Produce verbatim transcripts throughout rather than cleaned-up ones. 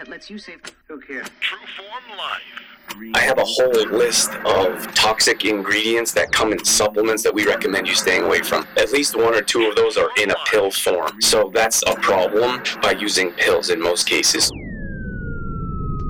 that lets you save cook here. True Form Life. I have a whole list of toxic ingredients that come in supplements that we recommend you staying away from. At least one or two of those are in a pill form. So that's a problem by using pills in most cases.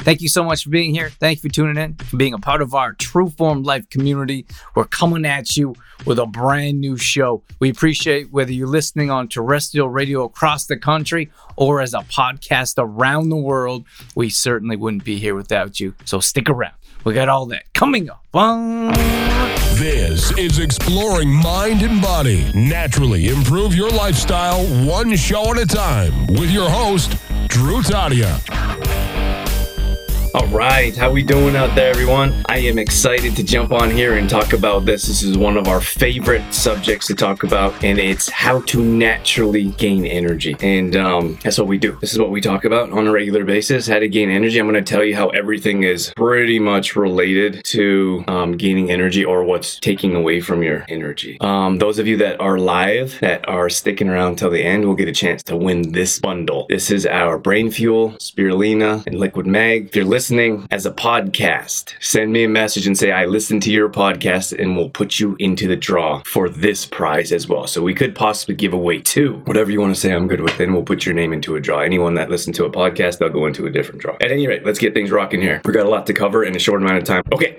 Thank you so much for being here. Thank you for tuning in, for being a part of our True Form Life community. We're coming at you with a brand new show. We appreciate whether you're listening on terrestrial radio across the country or as a podcast around the world. We certainly wouldn't be here without you. So stick around. We got all that coming up. This is Exploring Mind and Body. Naturally improve your lifestyle one show at a time with your host, Drew Taddia. All right, how we doing out there, everyone? I am excited to jump on here and talk about this. This is one of our favorite subjects to talk about, and it's how to naturally gain energy. And um, that's what we do. This is what we talk about on a regular basis, how to gain energy. I'm going to tell you how everything is pretty much related to um, gaining energy or what's taking away from your energy. Um, those of you that are live, that are sticking around till the end, will get a chance to win this bundle. This is our brain fuel, spirulina, and liquid mag. If you're listening Listening as a podcast, send me a message and say I listened to your podcast, and we'll put you into the draw for this prize as well. So we could possibly give away two, whatever you want to say. I'm good with it. And we'll put your name into a draw. Anyone that listened to a podcast, they'll go into a different draw. At any rate, let's get things rocking here. We got a lot to cover in a short amount of time. Okay,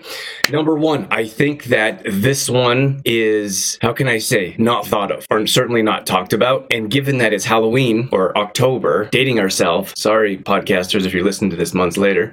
number one, I think that this one is, how can I say, not thought of, or certainly not talked about. And given that it's Halloween or October, dating ourselves. Sorry, podcasters, if you're listening to this months later.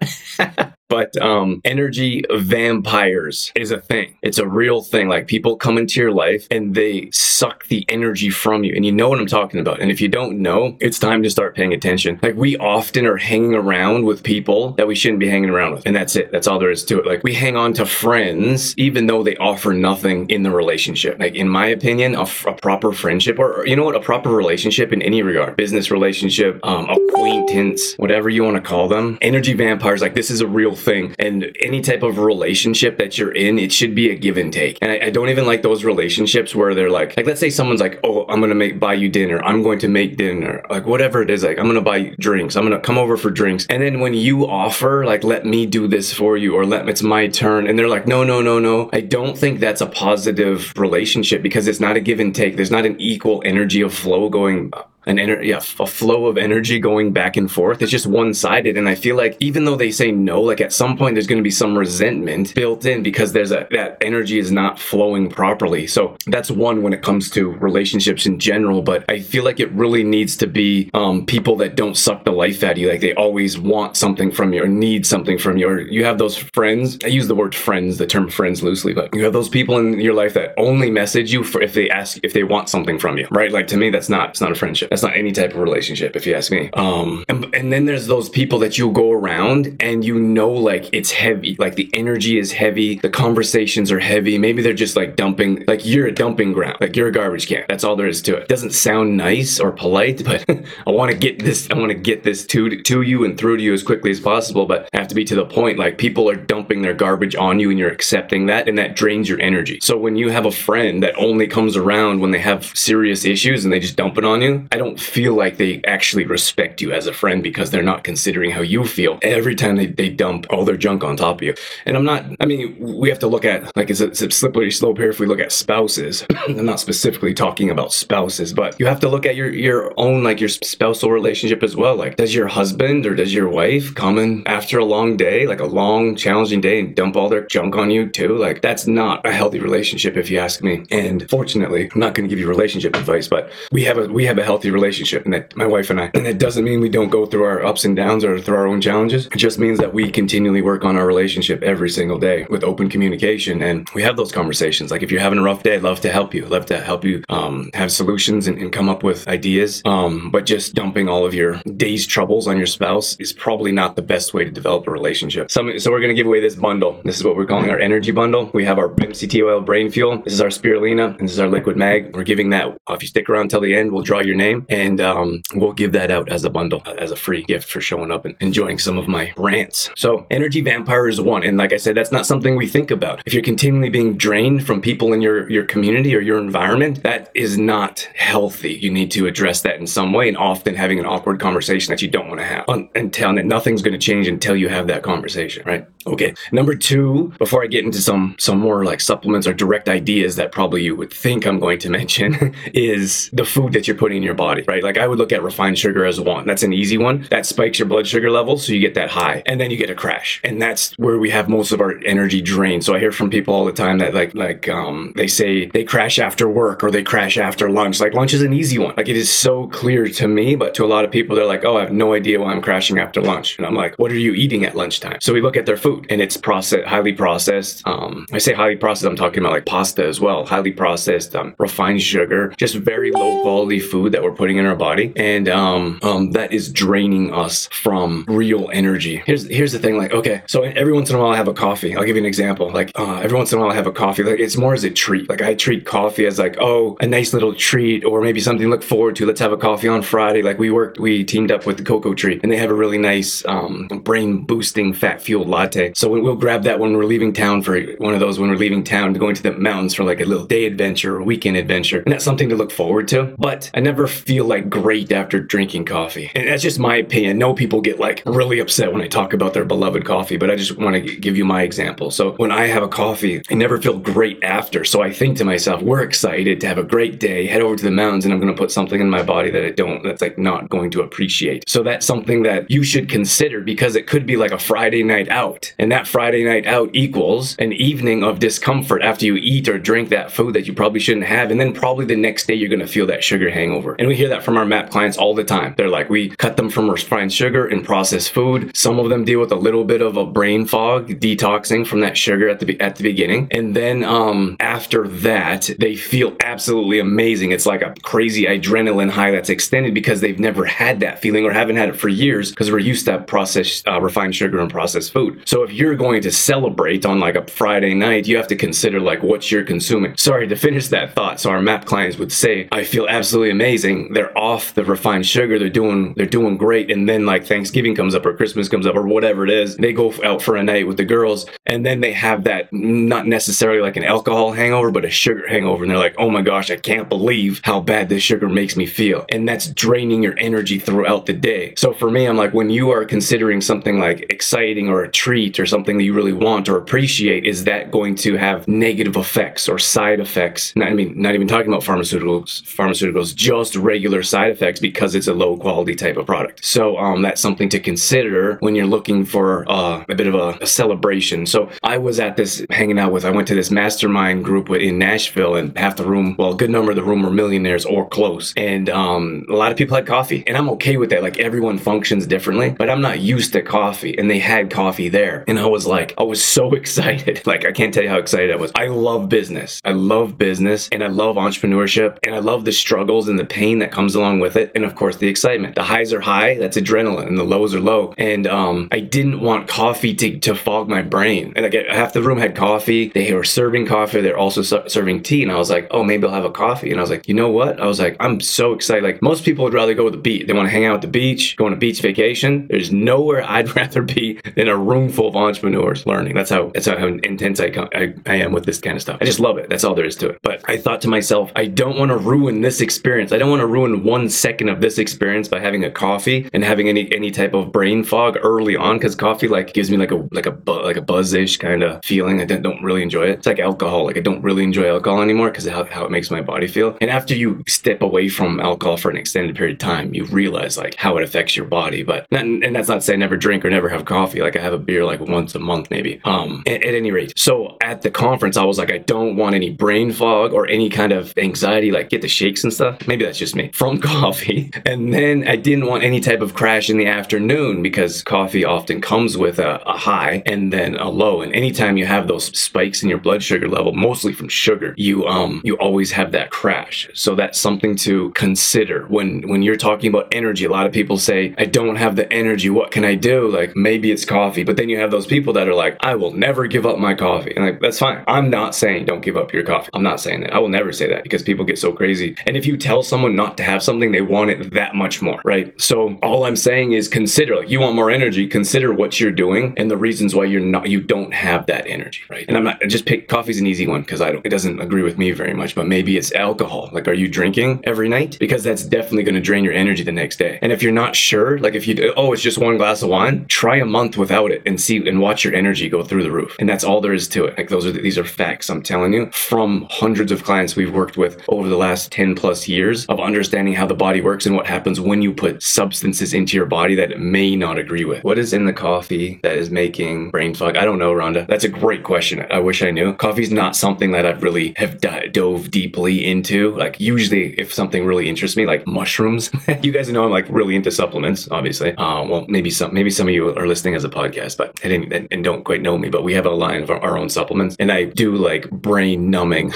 But um, energy vampires is a thing. It's a real thing. Like, people come into your life and they suck the energy from you. And you know what I'm talking about. And if you don't know, it's time to start paying attention. Like, we often are hanging around with people that we shouldn't be hanging around with. And that's it. That's all there is to it. Like, we hang on to friends, even though they offer nothing in the relationship. Like, in my opinion, a, f- a proper friendship or, or, you know what, a proper relationship in any regard, business relationship, um, acquaintance, whatever you want to call them, energy vampires, like, this is a real thing. thing. And any type of relationship that you're in, it should be a give and take. And I, I don't even like those relationships where they're like, like, let's say someone's like, oh, I'm going to make, buy you dinner. I'm going to make dinner. Like, whatever it is, like, I'm going to buy you drinks. I'm going to come over for drinks. And then when you offer, like, let me do this for you, or let, it's my turn. And they're like, no, no, no, no. I don't think that's a positive relationship, because it's not a give and take. There's not an equal energy of flow going up. An ener- yeah, a flow of energy going back and forth. It's just one-sided. And I feel like even though they say no, like, at some point there's going to be some resentment built in, because there's a, that energy is not flowing properly. So that's one when it comes to relationships in general. But I feel like it really needs to be um, people that don't suck the life out of you. Like, they always want something from you or need something from you. Or you have those friends. I use the word friends, the term friends loosely, but you have those people in your life that only message you for if they ask, if they want something from you, right? Like, to me, that's not, it's not a friendship. That's not any type of relationship, if you ask me. Um, and, and then there's those people that you go around and you know, like, it's heavy. Like, the energy is heavy. The conversations are heavy. Maybe they're just, like, dumping. Like, you're a dumping ground. Like, you're a garbage can. That's all there is to it. Doesn't sound nice or polite, but I want to get this. I want to get this to to you and through to you as quickly as possible. But I have to be to the point. Like, people are dumping their garbage on you, and you're accepting that, and that drains your energy. So when you have a friend that only comes around when they have serious issues and they just dump it on you, I don't feel like they actually respect you as a friend, because they're not considering how you feel every time they, they dump all their junk on top of you. And I'm not, I mean, we have to look at, like, it's a, it's a slippery slope here if we look at spouses. I'm not specifically talking about spouses, but you have to look at your, your own, like, your spousal relationship as well. Like, does your husband or does your wife come in after a long day, like a long, challenging day, and dump all their junk on you too? Like, that's not a healthy relationship, if you ask me. And fortunately, I'm not going to give you relationship advice, but we have a, we have a healthy healthy relationship, and that my wife and I. And that doesn't mean we don't go through our ups and downs or through our own challenges. It just means that we continually work on our relationship every single day with open communication, and we have those conversations. Like, if you're having a rough day, I'd love to help you. I'd love to help you um, have solutions and, and come up with ideas. Um, but just dumping all of your day's troubles on your spouse is probably not the best way to develop a relationship. So, so we're going to give away this bundle. This is what we're calling our energy bundle. We have our M C T oil brain fuel. This is our spirulina, and this is our liquid mag. We're giving that. If you stick around till the end, we'll draw your name, and um, we'll give that out as a bundle, as a free gift for showing up and enjoying some of my rants. So energy vampire is one. And like I said, that's not something we think about. If you're continually being drained from people in your, your community or your environment, that is not healthy. You need to address that in some way, and often having an awkward conversation that you don't want to have Un- until and nothing's going to change until you have that conversation, right? Okay. Number two, before I get into some, some more like supplements or direct ideas that probably you would think I'm going to mention is the food that you're putting in your body, right? Like I would look at refined sugar as one. That's an easy one. That spikes your blood sugar level, so you get that high, and then you get a crash. And that's where we have most of our energy drain. So I hear from people all the time that like, like um, they say they crash after work or they crash after lunch. Like lunch is an easy one. Like it is so clear to me, but to a lot of people, they're like, oh, I have no idea why I'm crashing after lunch. And I'm like, what are you eating at lunchtime? So we look at their food and it's processed, highly processed. Um, I say highly processed, I'm talking about like pasta as well, highly processed, um, refined sugar, just very low quality food that we're putting in our body. And um, um, that is draining us from real energy. Here's here's the thing, like, okay, so every once in a while I have a coffee. I'll give you an example. Like uh, every once in a while I have a coffee. Like it's more as a treat. Like I treat coffee as like, oh, a nice little treat or maybe something to look forward to. Let's have a coffee on Friday. Like we worked, we teamed up with the Cocoa Tree, and they have a really nice um, brain boosting fat fueled latte. So we'll grab that when we're leaving town for one of those when we're leaving town to go into the mountains for like a little day adventure or weekend adventure. And that's something to look forward to. But I never feel like great after drinking coffee. And that's just my opinion. No, people get like really upset when I talk about their beloved coffee, but I just want to give you my example. So when I have a coffee, I never feel great after. So I think to myself, we're excited to have a great day, head over to the mountains, and I'm going to put something in my body that I don't, that's like not going to appreciate. So that's something that you should consider, because it could be like a Friday night out, and that Friday night out equals an evening of discomfort after you eat or drink that food that you probably shouldn't have. And then probably the next day, you're going to feel that sugar hangover. And we hear that from our MAP clients all the time. They're like, we cut them from refined sugar and processed food. Some of them deal with a little bit of a brain fog, detoxing from that sugar at the at the beginning. And then um, after that, they feel absolutely amazing. It's like a crazy adrenaline high that's extended because they've never had that feeling or haven't had it for years because we're used to processed, uh, refined sugar and processed food. So if you're going to celebrate on like a Friday night, you have to consider like what you're consuming. Sorry to finish that thought. So our MAP clients would say, I feel absolutely amazing. They're off the refined sugar. They're doing, they're doing great. And then like Thanksgiving comes up or Christmas comes up or whatever it is, they go out for a night with the girls, and then they have that, not necessarily like an alcohol hangover, but a sugar hangover. And they're like, oh my gosh, I can't believe how bad this sugar makes me feel. And that's draining your energy throughout the day. So for me, I'm like, when you are considering something like exciting or a treat or something that you really want or appreciate, is that going to have negative effects or side effects? Not, I mean, not even talking about pharmaceuticals, pharmaceuticals, just regular side effects because it's a low quality type of product. So um, that's something to consider when you're looking for uh, a bit of a, a celebration. So I was at this hanging out with, I went to this mastermind group in Nashville, and half the room, well, a good number of the room were millionaires or close. And um, a lot of people had coffee, and I'm okay with that. Like everyone functions differently, but I'm not used to coffee, and they had coffee there. And I was like, I was so excited. Like, I can't tell you how excited I was. I love business. I love business and I love entrepreneurship, and I love the struggles and the pain that comes along with it. And of course the excitement, the highs are high, that's adrenaline, and the lows are low. And um, I didn't want coffee to, to fog my brain. And like half the room had coffee. They were serving coffee. They're also su- serving tea. And I was like, oh, maybe I'll have a coffee. And I was like, you know what? I was like, I'm so excited. Like most people would rather go to the beach. They want to hang out at the beach, go on a beach vacation. There's nowhere I'd rather be than a room full of entrepreneurs learning. That's how, that's how intense I, com- I, I am with this kind of stuff. I just love it. That's all there is to it. But I thought to myself, I don't want to ruin this experience. I don't want to ruin one second of this experience by having a coffee and having any, any type of brain fog early on, because coffee like gives me like a like a bu- like a buzz-ish kind of feeling. I don't really enjoy it. It's like alcohol. Like I don't really enjoy alcohol anymore because of how, how it makes my body feel. And after you step away from alcohol for an extended period of time, you realize like how it affects your body. But not, and that's not to say I never drink or never have coffee. Like I have a beer like like once a month maybe. Um, at, at any rate, so at the conference, I was like, I don't want any brain fog or any kind of anxiety, like get the shakes and stuff. Maybe that's just me from coffee. And then I didn't want any type of crash in the afternoon because coffee often comes with a, a high and then a low. And anytime you have those spikes in your blood sugar level, mostly from sugar, you um you always have that crash. So that's something to consider when when you're talking about energy. A lot of people say, I don't have the energy. What can I do? Like maybe it's coffee. But then you have those people that are like, I will never give up my coffee. And like, that's fine. I'm not saying don't give up your coffee. I'm not saying that. I will never say that because people get so crazy. And if you tell someone not to have something, they want it that much more, right? So all I'm saying is consider, like you want more energy, consider what you're doing and the reasons why you're not, you don't have that energy, right? And I'm not, I just pick, coffee's an easy one because I don't, it doesn't agree with me very much, but maybe it's alcohol. Like, are you drinking every night? Because that's definitely going to drain your energy the next day. And if you're not sure, like if you, oh, it's just one glass of wine, try a month without it and see, and watch your energy go through the roof. And that's all there is to it. Like those are, these are facts I'm telling you from hundreds of clients we've worked with over the last ten plus years of understanding how the body works and what happens when you put substances into your body that it may not agree with. What is in the coffee that is making brain fog? I don't know, Rhonda. That's a great question. I wish I knew. Coffee's not something that I've really have di- dove deeply into. Like usually if something really interests me, like mushrooms, you guys know I'm like really into supplements, obviously. Uh, well, maybe some, maybe some of you are listening as a podcast, but I didn't, and, and don't quite know me, but we have a line of our, our own supplements. And I do like brain numbing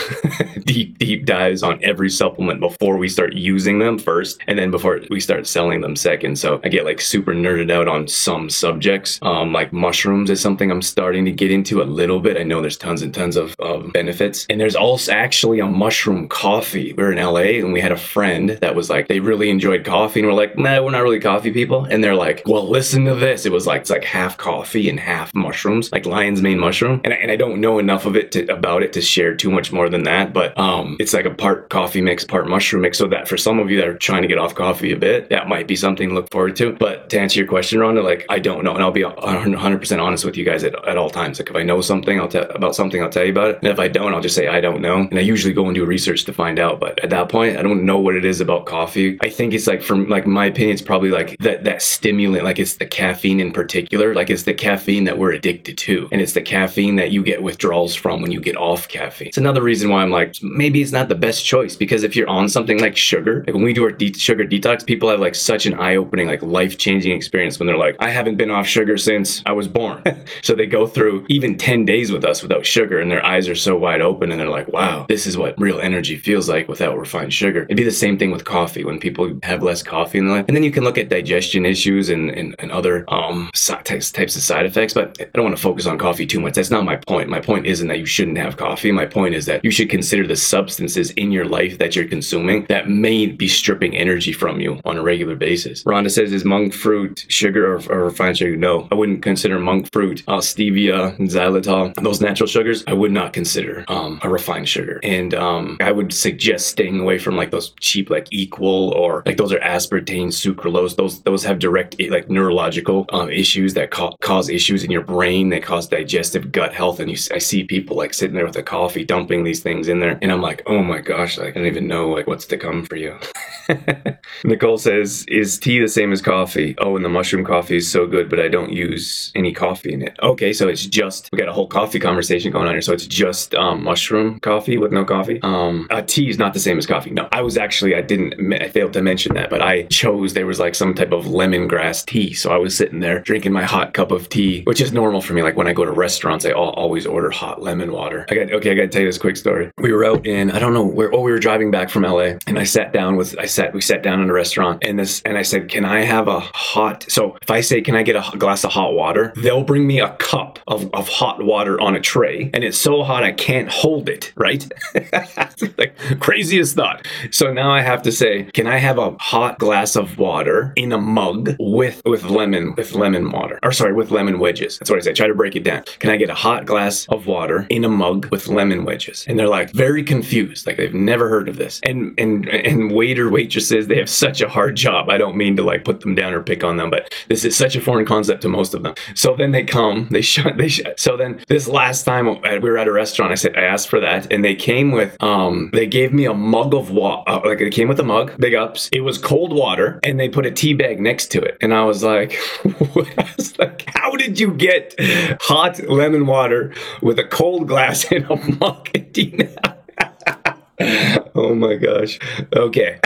deep, deep dives on every supplement before we start using them first. And then before we start selling them second. So I get like super nerded out on some subjects. Um, like mushrooms is something I'm starting to get into a little bit. I know there's tons and tons of, of benefits. And there's also actually a mushroom coffee. We were in L A and we had a friend that was like, they really enjoyed coffee. And we're like, nah, we're not really coffee people. And they're like, well, listen to this. It was like, it's like half coffee and half mushrooms, like lion's mane mushroom. And I, and I don't know enough of it to, about it to share too much more than that. But um, it's like a part coffee mix, part mushroom mix. So that for some of you that are trying to get off coffee a bit, that might be something to look forward to. But to answer your question, Rhonda, like, I don't know. And I'll be one hundred percent honest with you guys at, at all times. Like if I know something, I'll tell about something, I'll tell you about it. And if I don't, I'll just say, I don't know. And I usually go and do research to find out. But at that point, I don't know what it is about coffee. I think it's like, from like my opinion, it's probably like that, that stimulant, like it's the caffeine in particular, like it's the caffeine that we're addicted to. And it's the caffeine that you get withdrawals from when you get off caffeine. It's another reason why I'm like, maybe it's not the best choice, because if you're on something like sugar, like when we do our de- sugar detox, people have like such an eye-opening, like life-changing experience when they're like, I haven't been off sugar since I was born. So they go through even ten days with us without sugar and their eyes are so wide open and they're like, wow, this is what real energy feels like without refined sugar. It'd be the same thing with coffee when people have less coffee in their life. And then you can look at digestion issues and, and, and other um types, types of side effects, but I don't want to focus on coffee too much. That's not my point. My point isn't that you shouldn't have coffee. My point is that you should consider the substances in your life that you're consuming that may be stripping energy from you on a regular basis. Rhonda says, is monk fruit sugar or, or refined sugar? No, I wouldn't consider monk fruit, uh, stevia, xylitol, those natural sugars. I would not consider um, a refined sugar. And um, I would suggest staying away from like those cheap, like Equal, or like those are aspartame, sucralose. Those those have direct like neurological um, issues that co- cause issues in your brain. They cause digestive gut health. And you, I see people like sitting there with a coffee, dumping these things in there. And I'm like, oh my gosh, like I don't even know like what's to come for you. Nicole says, is tea the same as coffee? Oh, and the mushroom coffee is so good, but I don't use any coffee in it. Okay, so it's just, we got a whole coffee conversation going on here. So it's just um, mushroom coffee with no coffee. Um, uh, tea is not the same as coffee. No, I was actually, I didn't, I failed to mention that, but I chose, there was like some type of lemongrass tea. So I was sitting there drinking my hot cup of tea, which is normal for me. Like when I go to restaurants, I always order hot lemon water. I got, okay, I got to tell you this quick story. We were out in, I don't know where, oh, we were driving back from L A and I sat down with, I sat, we sat down in a restaurant and this, and I said, can I have a hot, so if I say, can I get a glass of hot water? They'll bring me a cup of, of hot water on a tray and it's so hot I can't hold it, right? Like craziest thought. So now I have to say, can I have a hot glass of water in a mug with with lemon with lemon water, or sorry, with lemon wedges. That's what I say. Try to break it down. Can I get a hot glass of water in a mug with lemon wedges? And they're like very confused, like they've never heard of this. And and and waiter waitresses, they have such a hard job. I don't mean to like put them down or pick on them, but this is such a foreign concept to most of them. So then they come, they shut, they shut. So then this last time we were at a restaurant, I said I asked for that, and they came with um they gave me a mug of water, uh, like they came with a mug, big ups. It was cold water, and they put a tea bag next to it, and I was like, what? I was like, how did did you get hot lemon water with a cold glass in a mug, Dina? Oh my gosh. Okay.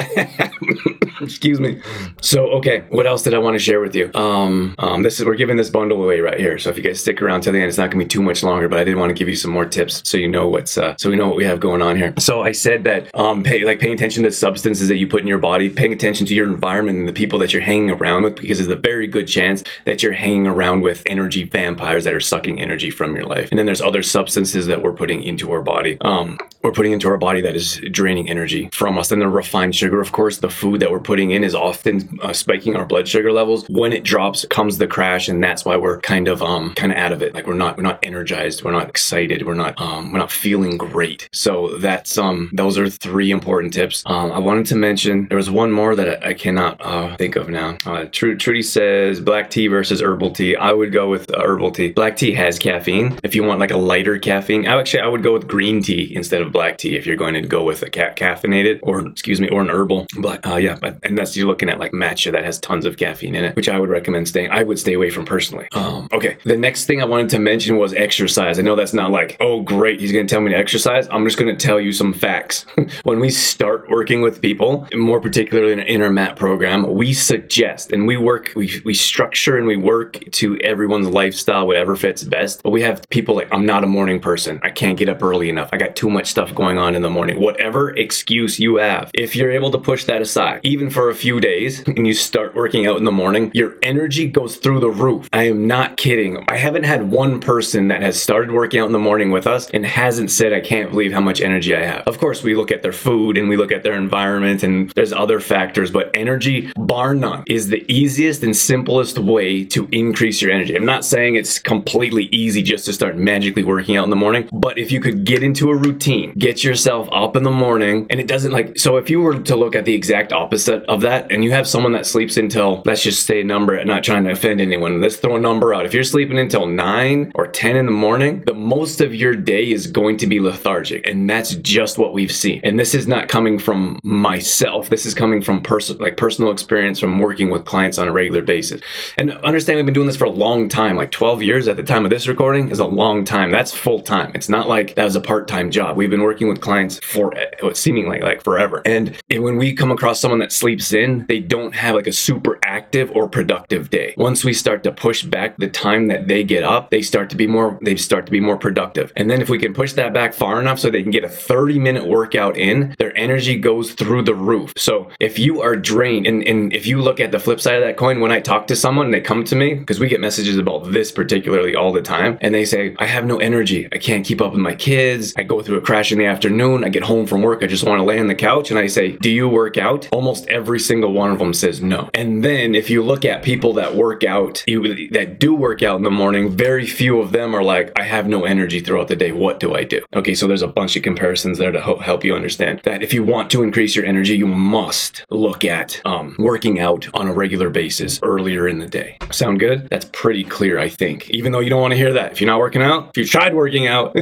Excuse me. So, okay. What else did I want to share with you? Um, um, this is, we're giving this bundle away right here. So if you guys stick around till the end, it's not going to be too much longer, but I did want to give you some more tips. So you know what's, uh, so we know what we have going on here. So I said that, um, pay, like paying attention to substances that you put in your body, paying attention to your environment and the people that you're hanging around with, because there's a very good chance that you're hanging around with energy vampires that are sucking energy from your life. And then there's other substances that we're putting into our body. Um, we're putting into our body that is draining energy from us. And the refined sugar, of course, the food that we're putting in is often uh, spiking our blood sugar levels. When it drops, comes the crash, and that's why we're kind of um kind of out of it. Like we're not we're not energized, we're not excited, we're not um we're not feeling great. So that's um those are three important tips. Um, I wanted to mention there was one more that I, I cannot uh, think of now. Uh, Tr- Trudy says black tea versus herbal tea. I would go with uh, herbal tea. Black tea has caffeine. If you want like a lighter caffeine, I actually I would go with green tea instead of black tea if you're going to go with a ca- caffeinated or excuse me or an herbal. But uh, yeah, but, and that's you're looking at like matcha that has tons of caffeine in it, which I would recommend staying. I would stay away from personally. Um, okay, the next thing I wanted to mention was exercise. I know that's not like, oh great, he's going to tell me to exercise. I'm just going to tell you some facts. When we start working with people, more particularly in an InnerMat program, we suggest and we work, we we structure and we work to everyone's lifestyle, whatever fits best. But we have people like, I'm not a morning person. I can't get up early enough. I got too much stuff going on in the morning. Whatever excuse you have, if you're able to push that aside, even for a few days, and you start working out in the morning, your energy goes through the roof. I am not kidding. I haven't had one person that has started working out in the morning with us and hasn't said, I can't believe how much energy I have. Of course, we look at their food and we look at their environment and there's other factors, but energy, bar none, is the easiest and simplest way to increase your energy. I'm not saying it's completely easy just to start magically working out in the morning, but if you could get into a routine, get yourself up in the morning, and it doesn't like, so if you were to look at the exact opposite of that, and you have someone that sleeps until, let's just say a number, not trying to offend anyone, let's throw a number out. If you're sleeping until nine or ten in the morning, the most of your day is going to be lethargic. And that's just what we've seen. And this is not coming from myself. This is coming from person, like personal experience from working with clients on a regular basis. And understand we've been doing this for a long time, like twelve years at the time of this recording is a long time. That's full time. It's not like that was a part-time job. We've been working with clients for seemingly like forever. And when we come across someone that sleeps in, they don't have like a super active or productive day. Once we start to push back the time that they get up, they start to be more, they start to be more productive. And then if we can push that back far enough so they can get a thirty minute workout in, their energy goes through the roof. So if you are drained, and, and if you look at the flip side of that coin, when I talk to someone and they come to me, because we get messages about this particularly all the time, and they say, I have no energy. I can't keep up with my kids. I go through a crash in the afternoon. I get home from work. I just want to lay on the couch. And I say, do you work out? Almost every single one of them says no. And then if you look at people that work out, you, that do work out in the morning, very few of them are like, I have no energy throughout the day. What do I do? Okay, so there's a bunch of comparisons there to ho- help you understand that if you want to increase your energy, you must look at um, working out on a regular basis earlier in the day. Sound good? That's pretty clear, I think. Even though you don't want to hear that. If you're not working out, if you tried working out,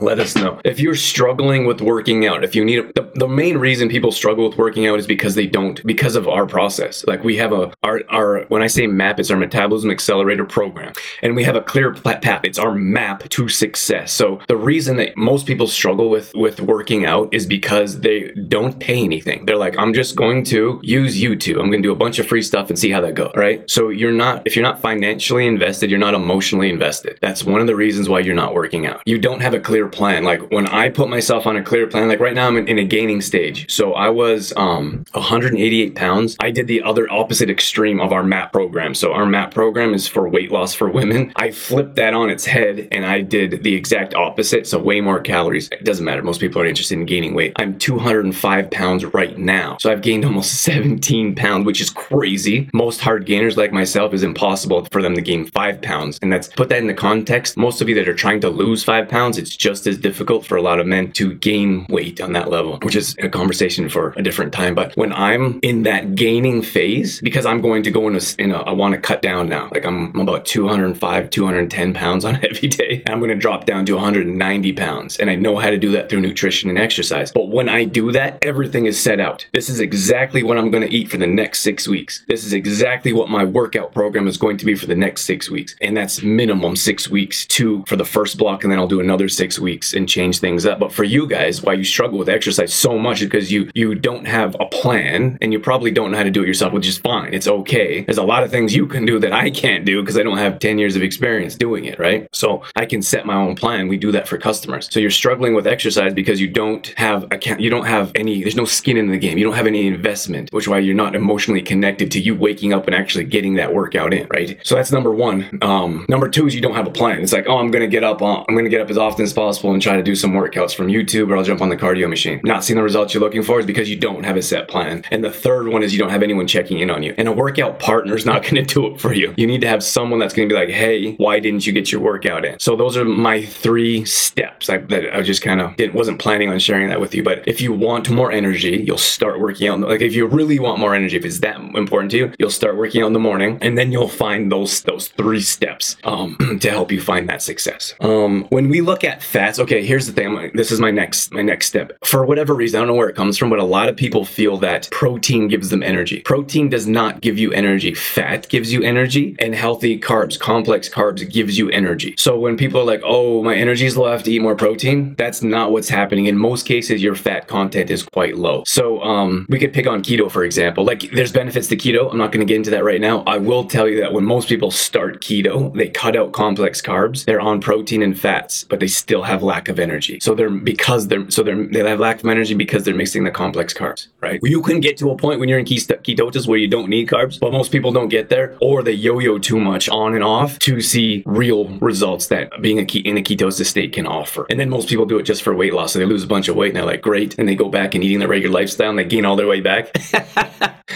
let us know. If you're struggling with working out, if you need a, the, the main reason people struggle with working out is because they don't, because of our process. Like we have a, our, our, when I say MAP, it's our Metabolism Accelerator Program. And we have a clear path. It's our map to success. So the reason that most people struggle with, with working out is because they don't pay anything. They're like, I'm just going to use YouTube. I'm going to do a bunch of free stuff and see how that goes, right? So you're not, if you're not financially invested, you're not emotionally invested. That's one of the reasons why you're not working out. You don't have a clear plan. Like when I put myself on a clear plan, like right now I'm in, in a gaining stage. So I was um, one hundred eighty-eight pounds. I did the other opposite extreme of our MAP program. So our MAP program is for weight loss for women. I flipped that on its head and I did the exact opposite. So way more calories. It doesn't matter. Most people are interested in gaining weight. I'm two hundred five pounds right now. So I've gained almost seventeen pounds, which is crazy. Most hard gainers like myself, is impossible for them to gain five pounds. And that's, put that into context. Most of you that are trying to lose five pounds, it's just as difficult for a lot of men to gain weight on that level. level, which is a conversation for a different time. But when I'm in that gaining phase, because I'm going to go in a, in a I want to cut down now. Like I'm, I'm about two hundred five, two hundred ten pounds on a heavy day. And I'm going to drop down to one hundred ninety pounds. And I know how to do that through nutrition and exercise. But when I do that, everything is set out. This is exactly what I'm going to eat for the next six weeks. This is exactly what my workout program is going to be for the next six weeks. And that's minimum six weeks, two for the first block, and then I'll do another six weeks and change things up. But for you guys, why you struggle with exercise so much is because you, you don't have a plan, and you probably don't know how to do it yourself, which is fine. It's okay. There's a lot of things you can do that I can't do because I don't have ten years of experience doing it, right? So I can set my own plan. We do that for customers. So you're struggling with exercise because you don't have account, you don't have any, there's no skin in the game. You don't have any investment, which is why you're not emotionally connected to you waking up and actually getting that workout in, right? So that's number one. Um, number two is you don't have a plan. It's like, oh, I'm going to get up. Uh, I'm going to get up as often as possible and try to do some workouts from YouTube, or I'll jump on the cardio machine. Not seeing the results you're looking for is because you don't have a set plan. And the third one is you don't have anyone checking in on you. And a workout partner is not going to do it for you. You need to have someone that's going to be like, hey, why didn't you get your workout in? So those are my three steps I, that I just kind of didn't, wasn't planning on sharing that with you. But if you want more energy, you'll start working out. Like if you really want more energy, if it's that important to you, you'll start working out in the morning, and then you'll find those those three steps um, to help you find that success. Um, when we look at fats, okay, here's the thing. Like, this is my next my next step. For whatever reason, I don't know where it comes from, but a lot of people feel that protein gives them energy. Protein does not give you energy. Fat gives you energy, and healthy carbs, complex carbs, gives you energy. So when people are like, oh, my energy's low, I have to eat more protein, that's not what's happening. In most cases, your fat content is quite low. So um, we could pick on keto, for example. Like there's benefits to keto. I'm not going to get into that right now. I will tell you that when most people start keto, they cut out complex carbs. They're on protein and fats, but they still have lack of energy. So they're because they're so they're they have lack of energy because they're mixing the complex carbs, right? You can get to a point when you're in ketosis where you don't need carbs, but most people don't get there, or they yo-yo too much on and off to see real results that being a ke- in a ketosis state can offer. And then most people do it just for weight loss. So they lose a bunch of weight and they're like, great. And they go back and eating their regular lifestyle and they gain all their weight back.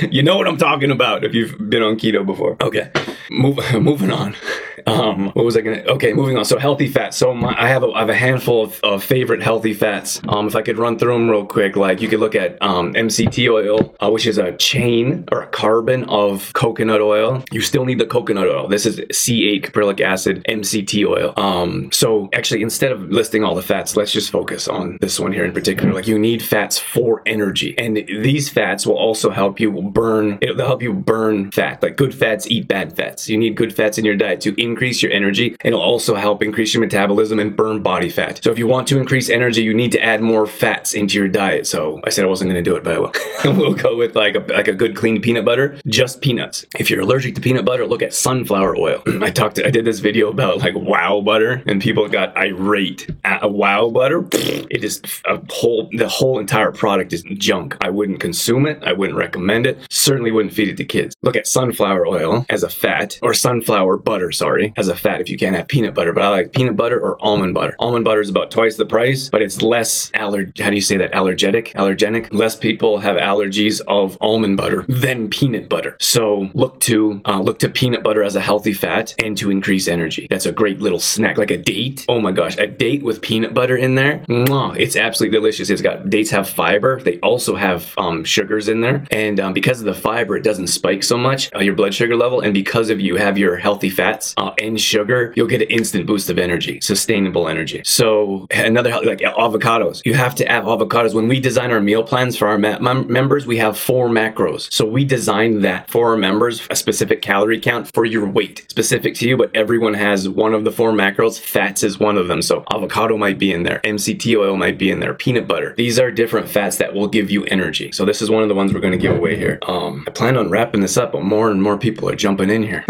You know what I'm talking about if you've been on keto before. Okay, Move, moving on. Um, what was I gonna? Okay, moving on. So healthy fats. So my, I have a, I have a handful of, of favorite healthy fats. Um, if I could run through them real quick, like you could look at um, M C T oil, uh, which is a chain or a carbon of coconut oil. You still need the coconut oil. This is C eight caprylic acid, M C T oil. Um, so actually, instead of listing all the fats, let's just focus on this one here in particular. Like you need fats for energy, and these fats will also help you burn. It'll help you burn fat. Like good fats eat bad fats. You need good fats in your diet to increase your energy. It'll also help increase your metabolism and burn body fat. So if you want to increase energy, you need to add more fats into your diet. So I said I wasn't going to do it, but I will. We'll go with like a, like a good clean peanut butter, just peanuts. If you're allergic to peanut butter, look at sunflower oil. I talked, to, I did this video about like wow butter, and people got irate at a wow butter. It is a whole, the whole entire product is junk. I wouldn't consume it. I wouldn't recommend it. Certainly wouldn't feed it to kids. Look at sunflower oil as a fat, or sunflower butter, sorry. As a fat, if you can't have peanut butter, but I like peanut butter or almond butter. Almond butter is about twice the price, but it's less aller. How do you say that? Allergenic. Allergenic. Less people have allergies of almond butter than peanut butter. So look to uh, look to peanut butter as a healthy fat and to increase energy. That's a great little snack, like a date. Oh my gosh, a date with peanut butter in there. Mwah, it's absolutely delicious. It's got dates have fiber. They also have um, sugars in there, and um, because of the fiber, it doesn't spike so much uh, your blood sugar level, and because of you have your healthy fats. Uh, and sugar, you'll get an instant boost of energy, sustainable energy. So another, like avocados, you have to have avocados. When we design our meal plans for our ma- mem- members, we have four macros. So we designed that for our members, a specific calorie count for your weight, specific to you, but everyone has one of the four macros. Fats is one of them. So avocado might be in there. M C T oil might be in there. Peanut butter. These are different fats that will give you energy. So this is one of the ones we're going to give away here. Um, I plan on wrapping this up, but more and more people are jumping in here.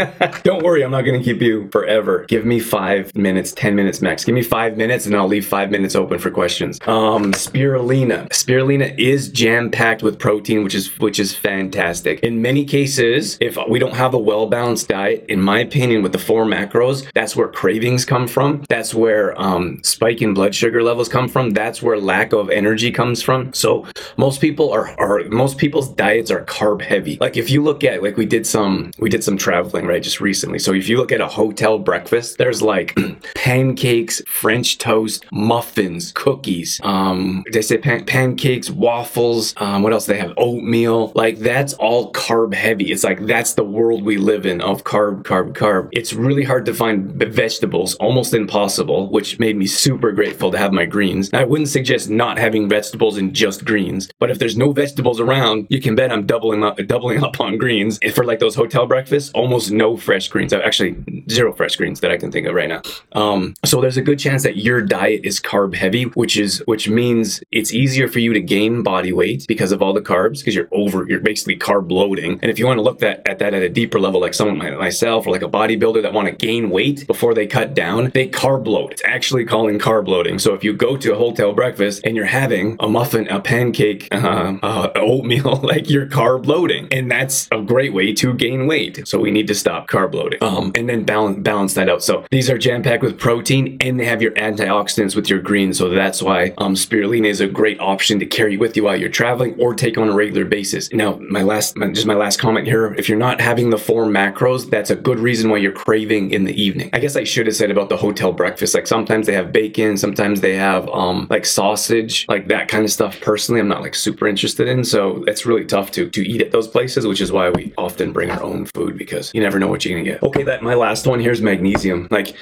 Don't worry, I'm not going to keep you forever. Give me five minutes, ten minutes max. Give me five minutes and I'll leave five minutes open for questions. Um, spirulina. Spirulina is jam-packed with protein, which is which is fantastic. In many cases, if we don't have a well-balanced diet, in my opinion, with the four macros, that's where cravings come from. That's where um, spike in blood sugar levels come from. That's where lack of energy comes from. So most people are, are most people's diets are carb heavy. Like if you look at, like we did some, we did some traveling something, right, just recently. So if you look at a hotel breakfast, there's like pancakes, French toast, muffins, cookies. Um, they say pan- pancakes, waffles. Um, what else they have? Oatmeal. Like that's all carb heavy. It's like that's the world we live in of carb, carb, carb. It's really hard to find vegetables, almost impossible, which made me super grateful to have my greens. Now, I wouldn't suggest not having vegetables and just greens, but if there's no vegetables around, you can bet I'm doubling up, doubling up on greens. And for like those hotel breakfasts, almost no fresh greens. I've actually zero fresh greens that I can think of right now. Um, so there's a good chance that your diet is carb heavy, which is which means it's easier for you to gain body weight because of all the carbs, because you're over, you're basically carb loading. And if you want to look that, at that at a deeper level, like someone like myself or like a bodybuilder that want to gain weight before they cut down, they carb load. It's actually calling carb loading. So if you go to a hotel breakfast and you're having a muffin, a pancake, uh, uh, oatmeal, like you're carb loading, and that's a great way to gain weight. So we need to stop carb loading, um, and then balance balance that out. So these are jam packed with protein, and they have your antioxidants with your greens. So that's why um, spirulina is a great option to carry with you while you're traveling or take on a regular basis. Now, my last, my, just my last comment here. If you're not having the four macros, that's a good reason why you're craving in the evening. I guess I should have said about the hotel breakfast. Like sometimes they have bacon, sometimes they have um, like sausage, like that kind of stuff. Personally, I'm not like super interested in. So it's really tough to to eat at those places, which is why we often bring our own food because you never know what you're gonna get. Okay, that my last one here is magnesium. Like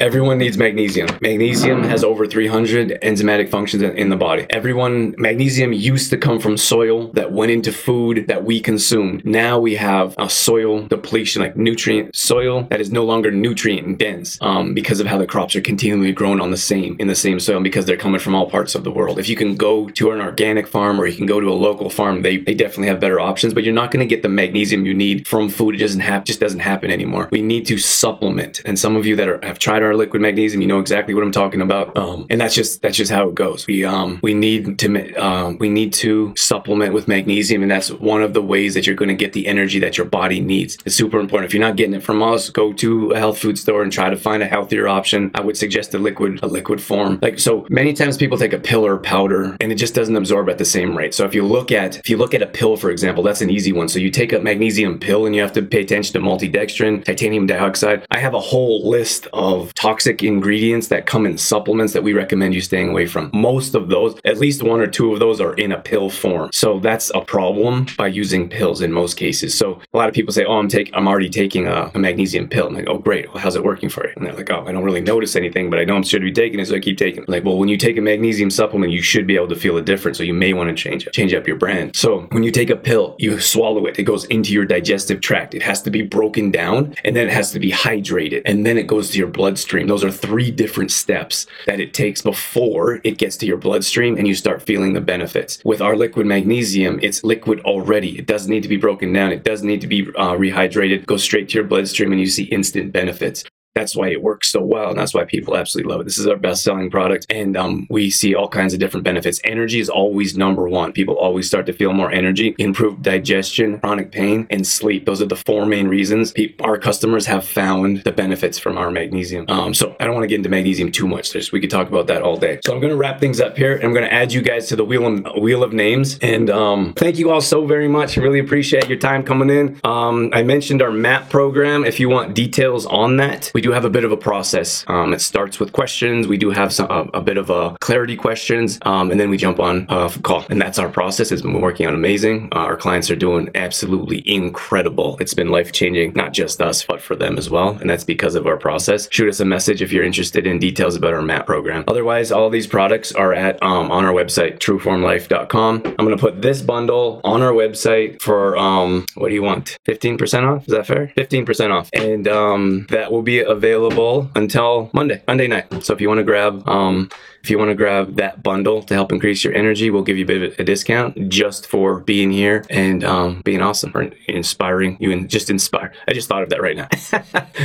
everyone needs magnesium. Magnesium has over three hundred enzymatic functions in the body. Everyone, magnesium used to come from soil that went into food that we consumed. Now we have a soil depletion, like nutrient soil that is no longer nutrient dense um, because of how the crops are continually grown on the same in the same soil because they're coming from all parts of the world. If you can go to an organic farm or you can go to a local farm, they, they definitely have better options, but you're not going to get the magnesium you need from food. It doesn't have just doesn't happen anymore. We need to supplement. And some of you that are, have tried our liquid magnesium, you know exactly what I'm talking about. Um, and that's just that's just how it goes. We um we need to um, we need to supplement with magnesium, and that's one of the ways that you're going to get the energy that your body needs. It's super important. If you're not getting it from us, go to a health food store and try to find a healthier option. I would suggest a liquid a liquid form. Like so many times people take a pill or a powder, and it just doesn't absorb at the same rate. So if you look at if you look at a pill, for example, that's an easy one. So you take a magnesium pill, and you have to pay attention to maltodextrin, titanium dioxide. I have a whole list of toxic ingredients that come in supplements that we recommend you staying away from. Most of those, at least one or two of those, are in a pill form. So that's a problem by using pills in most cases. So a lot of people say, "Oh, I'm taking, I'm already taking a, a magnesium pill." I'm like, "Oh, great. Well, how's it working for you?" And they're like, "Oh, I don't really notice anything, but I know I'm should be taking it, so I keep taking it." Like, well, when you take a magnesium supplement, you should be able to feel a difference. So you may want to change it, change up your brand. So when you take a pill, you swallow it. It goes into your digestive tract. It has to be broken down, and then it has to be hydrated, and then it goes to your bloodstream. Those are three different steps that it takes before it gets to your bloodstream and you start feeling the benefits. With our liquid magnesium, it's liquid already. It doesn't need to be broken down. It doesn't need to be uh, rehydrated. Go straight to your bloodstream and you see instant benefits. That's why it works so well, and that's why people absolutely love it. This is our best-selling product, and um, we see all kinds of different benefits. Energy is always number one. People always start to feel more energy, improved digestion, chronic pain, and sleep. Those are the four main reasons people, our customers have found the benefits from our magnesium. Um, so I don't want to get into magnesium too much. There's, we could talk about that all day. So I'm going to wrap things up here. I'm going to add you guys to the wheel of, wheel of names, and um, thank you all so very much. Really appreciate your time coming in. Um, I mentioned our MAP program. If you want details on that, we We do have a bit of a process. Um, it starts with questions. We do have some, uh, a bit of a clarity questions, um, and then we jump on a uh, call. And that's our process. It's been working out amazing. Uh, our clients are doing absolutely incredible. It's been life-changing, not just us, but for them as well. And that's because of our process. Shoot us a message if you're interested in details about our MAP program. Otherwise, all these products are at um, on our website, true form life dot com. I'm going to put this bundle on our website for, um, what do you want? fifteen percent off? Is that fair? fifteen percent off. And um, that will be a available until Monday, Monday night. So if you want to grab, um, if you want to grab that bundle to help increase your energy, we'll give you a bit of a discount just for being here and um, being awesome or inspiring. You and just inspire. I just thought of that right now.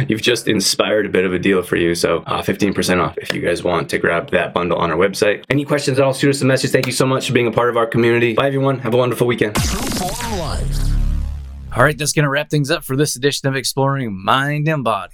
You've just inspired a bit of a deal for you. So uh, fifteen percent off if you guys want to grab that bundle on our website. Any questions at all, shoot us a message. Thank you so much for being a part of our community. Bye everyone. Have a wonderful weekend. All right, that's going to wrap things up for this edition of Exploring Mind and Body.